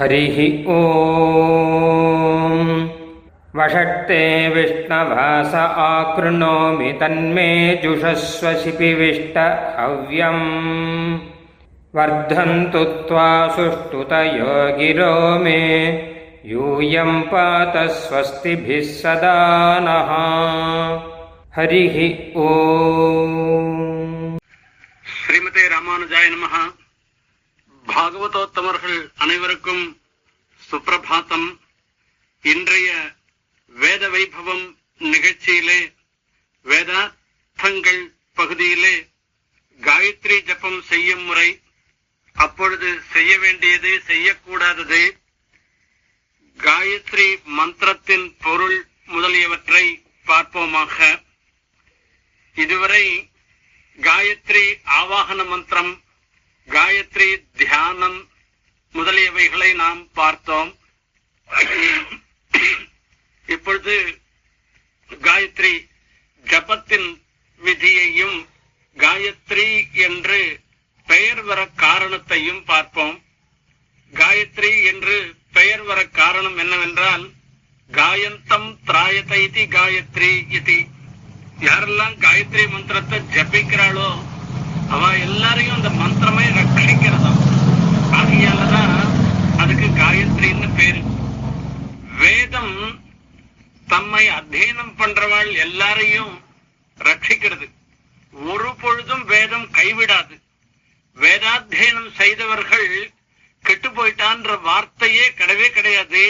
ஹரிஹி ஓம். வஷட்டே விஷ்ணவாஸ ஆக்ருணோமி தன்மே ஜுஷஸ்வ சிபிவிஷ்ட ஹவ்யம். வர்தந்து த்வா சுஷ்டுதயோ கிரோ மே யூயம் பாத ஸ்வஸ்திபிஸ் சதா நஹ. ஹரிஹி ஓம். ஸ்ரீமதே ராமானுஜாய நமஹ. பாகவதோத்தமர்கள் அனைவருக்கும் சுப்பிரபாதம். இன்றைய வேத வைபவம் நிகழ்ச்சியிலே வேதார்த்தங்கள் பகுதியிலே காயத்ரி ஜபம் செய்யும் முறை, அப்பொழுது செய்ய வேண்டியது, செய்யக்கூடாதது, காயத்ரி மந்திரத்தின் பொருள் முதலியவற்றை பார்ப்போமாக. இதுவரை காயத்ரி ஆவாகன மந்திரம், காயத்ரி தியானம் முதலியவைகளை நாம் பார்த்தோம். இப்பொழுது காயத்ரி ஜபத்தின் விதியையும் காயத்ரி என்று பெயர் வர காரணத்தையும் பார்ப்போம். காயத்ரி என்று பெயர் வர காரணம் என்னவென்றால், காயந்தம் திராயதைதி காயத்ரி இது. யாரெல்லாம் காயத்ரி மந்திரத்தை ஜபிக்கிறாளோ அவ எல்லாரையும் அந்த மந்திரமே ரட்சிக்கிறதாம். ஆகையாலதான் அதுக்கு காயத்ரின்னு பேரு. வேதம் தம்மை அத்தியனம் பண்றவாள் எல்லாரையும் ரட்சிக்கிறது. ஒரு பொழுதும் வேதம் கைவிடாது. வேதாத்தியனம் செய்தவர்கள் கெட்டு போயிட்டான்ற வார்த்தையே கிடையவே கிடையாது.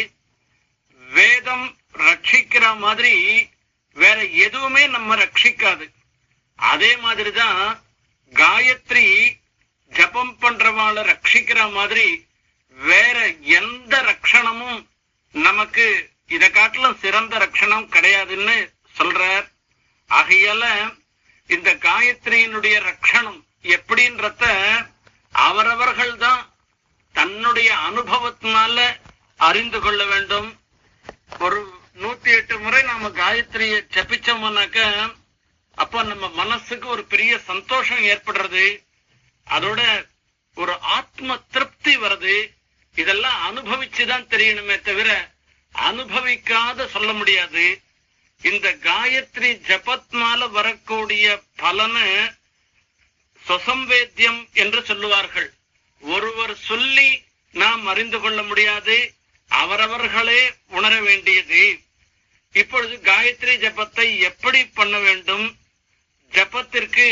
வேதம் ரட்சிக்கிற மாதிரி வேற எதுவுமே நம்ம ரட்சிக்காது. அதே மாதிரிதான் காயத்ரி ஜபம் பண்றவாளை ரட்சிக்கிற மாதிரி வேற எந்த ரட்சணமும் நமக்கு இதை காட்டிலும் சிறந்த ரட்சணம் கிடையாதுன்னு சொல்றார். ஆகையால இந்த காயத்ரியினுடைய ரட்சணம் எப்படின்றத அவரவர்கள் தான் தன்னுடைய அனுபவத்தினால அறிந்து கொள்ள வேண்டும். ஒரு 108 முறை நாம காயத்ரிய ஜபிச்சோம்னாக்க அப்ப நம்ம மனசுக்கு ஒரு பெரிய சந்தோஷம் ஏற்படுறது, அதோட ஒரு ஆத்ம திருப்தி வருது. இதெல்லாம் அனுபவிச்சுதான் தெரியணுமே தவிர அனுபவிக்காத சொல்ல முடியாது. இந்த காயத்ரி ஜபத்தினால வரக்கூடிய பலனை சொசம்வேத்தியம் என்று சொல்லுவார்கள். ஒருவர் சொல்லி நாம் அறிந்து கொள்ள முடியாது, அவரவர்களே உணர வேண்டியது. இப்பொழுது காயத்ரி ஜபத்தை எப்படி பண்ண வேண்டும்? ஜபத்திற்கு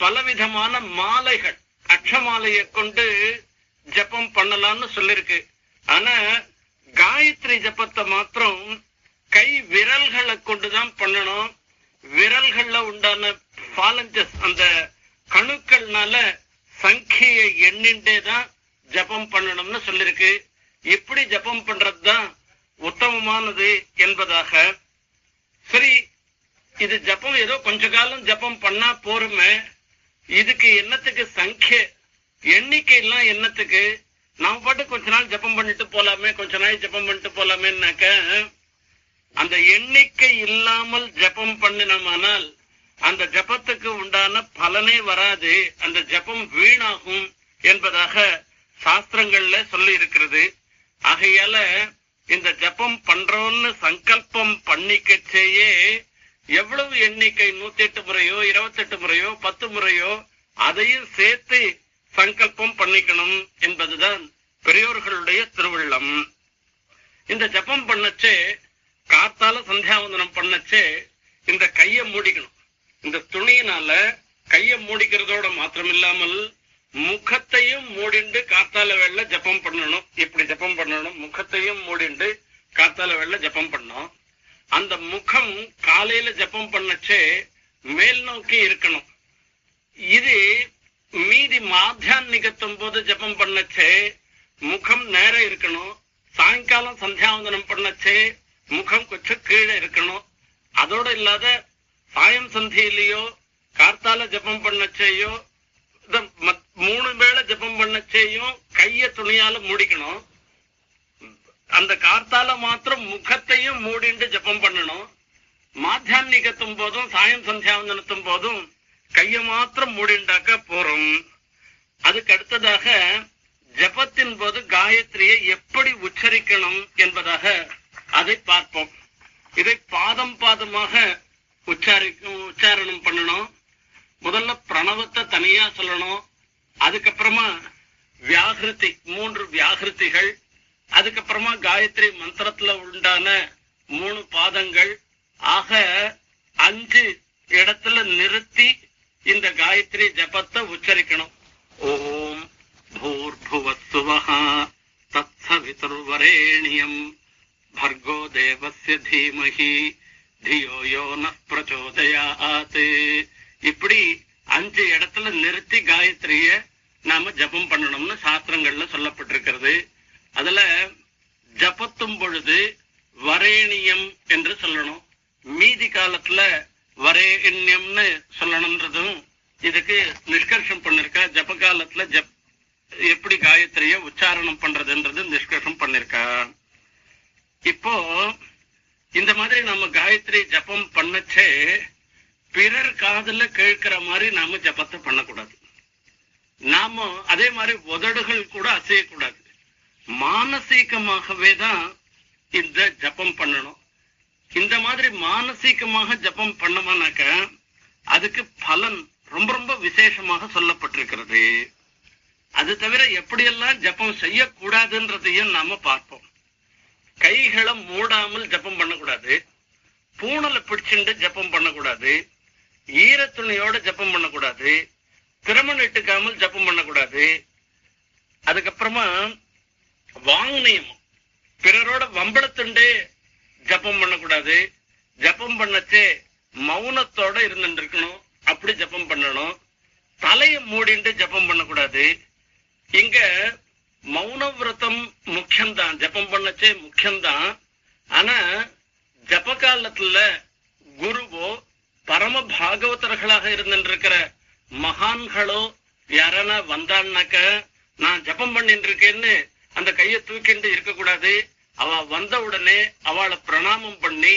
பலவிதமான மாலைகள், அட்சமாலையை கொண்டு ஜபம் பண்ணலாம்னு சொல்லிருக்கு. ஆனா காயத்ரி ஜபத்தை மாத்திரம் கை விரல்களை கொண்டுதான் பண்ணணும். விரல்கள்ல உண்டான பாலஞ்சஸ், அந்த கணுக்கள்னால சங்கியை எண்ணின்றே தான் ஜபம் பண்ணணும்னு சொல்லிருக்கு. எப்படி ஜபம் பண்றதுதான் உத்தமமானது என்பதாக. சரி, இது ஜபம் ஏதோ கொஞ்ச காலம் ஜபம் பண்ணா போருமே, இதுக்கு என்னத்துக்கு சங்கிய எண்ணிக்கை எல்லாம் என்னத்துக்கு? நம்ம பாட்டு கொஞ்ச நாள் ஜபம் பண்ணிட்டு போலாமே, கொஞ்ச நாள் ஜபம் பண்ணிட்டு போலாமேனாக்க அந்த எண்ணிக்கை இல்லாமல் ஜபம் பண்ணினோமானால் அந்த ஜபத்துக்கு உண்டான பலனே வராது, அந்த ஜபம் வீணாகும் என்பதாக சாஸ்திரங்கள்ல சொல்லி இருக்கிறது. ஆகையால இந்த ஜபம் பண்றோம்னு சங்கல்பம் பண்ணிக்கச்சேயே எவ்வளவு எண்ணிக்கை, 108 முறையோ 28 முறையோ 10 முறையோ அதையும் சேர்த்து சங்கல்பம் பண்ணிக்கணும் என்பதுதான் பெரியோர்களுடைய திருவுள்ளம். இந்த ஜபம் பண்ணச்சே காத்தால சந்தியாவந்தனம் பண்ணச்சே இந்த கையை மூடிக்கணும். இந்த துணியினால கையை மூடிக்கிறதோட மாத்திரம் இல்லாமல் முகத்தையும் மூடிண்டு காத்தால வெள்ள ஜபம் பண்ணணும். இப்படி ஜபம் பண்ணணும், முகத்தையும் மூடிண்டு காத்தால வெள்ள ஜபம் பண்ணணும். அந்த முகம் காலையில ஜபம் பண்ணச்சே மேல் நோக்கி இருக்கணும். இது மீதி மாத்தியான் நிகழ்த்தும் போது ஜபம் பண்ணச்சே முகம் நேர இருக்கணும். சாயங்காலம் சந்தியாவந்தனம் பண்ணச்சே முகம் கொஞ்சம் கீழே இருக்கணும். அதோட இல்லாத சாயம் சந்தியிலேயோ கார்த்தால ஜபம் பண்ணச்சேயோ 3 வேளை ஜபம் பண்ணச்சேயும் கைய துணியால மூடிக்கணும். அந்த கார்த்தால மாத்திரம் முகத்தையும் மூடிண்டு ஜபம் பண்ணணும். மாத்தியான் நிகத்தும் போதும் சாயம் சந்தியாவந்தனத்தும் போதும் கைய மாத்திரம் மூடிண்டாக்க போறோம். அதுக்கு அடுத்ததாக ஜபத்தின் போது காயத்ரியை எப்படி உச்சரிக்கணும் என்பதாக அதை பார்ப்போம். இதை பாதம் பாதமாக உச்சாரணம் பண்ணணும். முதல்ல பிரணவத்தை தனியா சொல்லணும், அதுக்கப்புறமா வியாகிருதி, 3 வியாகிருதிகள், அதுக்கப்புறமா காயத்ரி மந்திரத்துல உண்டான 3 பாதங்கள், ஆக 5 இடத்துல நிறுத்தி இந்த காயத்ரி ஜபத்தை உச்சரிக்கணும். ஓம் பூர்புவஸ்துவஹ தத்சவிதுர்வரேண்யம் பர்கோ தேவஸ்ய தீமஹி தியோ யோ ந பிரச்சோதயாத். இப்படி 5 இடத்துல நிறுத்தி காயத்ரிய நாம ஜபம் பண்ணணும்னு சாஸ்திரங்கள்ல சொல்லப்பட்டிருக்கிறது. அதுல ஜபத்தும் பொழுது வரேணியம் என்று சொல்லணும், மீதி காலத்துல வரேண்யம்னு சொல்லணும்ன்றதும் இதுக்கு நிஷ்கர்ஷம் பண்ணிருக்கா. ஜப காலத்துல எப்படி காயத்ரிய உச்சாரணம் பண்றதுன்றது நிஷ்கர்ஷம் பண்ணிருக்கா. இப்போ இந்த மாதிரி நம்ம காயத்ரி ஜபம் பண்ணச்சே பிறர் காதுல கேட்கிற மாதிரி நாம ஜபத்தை பண்ணக்கூடாது. நாம அதே மாதிரி உதடுகள் கூட அசையக்கூடாது. மானசீகமாகவே தான் இந்த ஜபம் பண்ணணும். இந்த மாதிரி மானசீகமாக ஜபம் பண்ணமானாக்க அதுக்கு பலன் ரொம்ப ரொம்ப விசேஷமாக சொல்லப்பட்டிருக்கிறது. அது தவிர எப்படியெல்லாம் ஜபம் செய்யக்கூடாதுன்றதையும் நாம பார்ப்போம். கைகளை மூடாமல் ஜபம் பண்ணக்கூடாது, பூணலை பிடிச்சுட்டு ஜபம் பண்ணக்கூடாது, ஈரத்துணியோட ஜபம் பண்ணக்கூடாது, திருமணம் இட்டுக்காமல் ஜபம் பண்ணக்கூடாது. அதுக்கப்புறமா வாங்கினியம், பிறரோட வம்பளத்துண்டு ஜபம் பண்ணக்கூடாது. ஜபம் பண்ணச்சே மௌனத்தோட இருந்துட்டு இருக்கணும், அப்படி ஜபம் பண்ணணும். தலையை மூடிண்டு ஜபம் பண்ணக்கூடாது. இங்க மௌன விரதம் முக்கியம்தான், ஜபம் பண்ணச்சே முக்கியம்தான். ஆனா ஜப காலத்துல குருவோ பரம பாகவதர்களாக இருந்துட்டு இருக்கிற மகான்களோ யாரனா வந்தான்னாக்க நான் ஜபம் பண்ணிட்டு இருக்கேன்னு அந்த கையை தூக்கிண்டு இருக்கக்கூடாது. அவ வந்த உடனே அவளை பிரணாமம் பண்ணி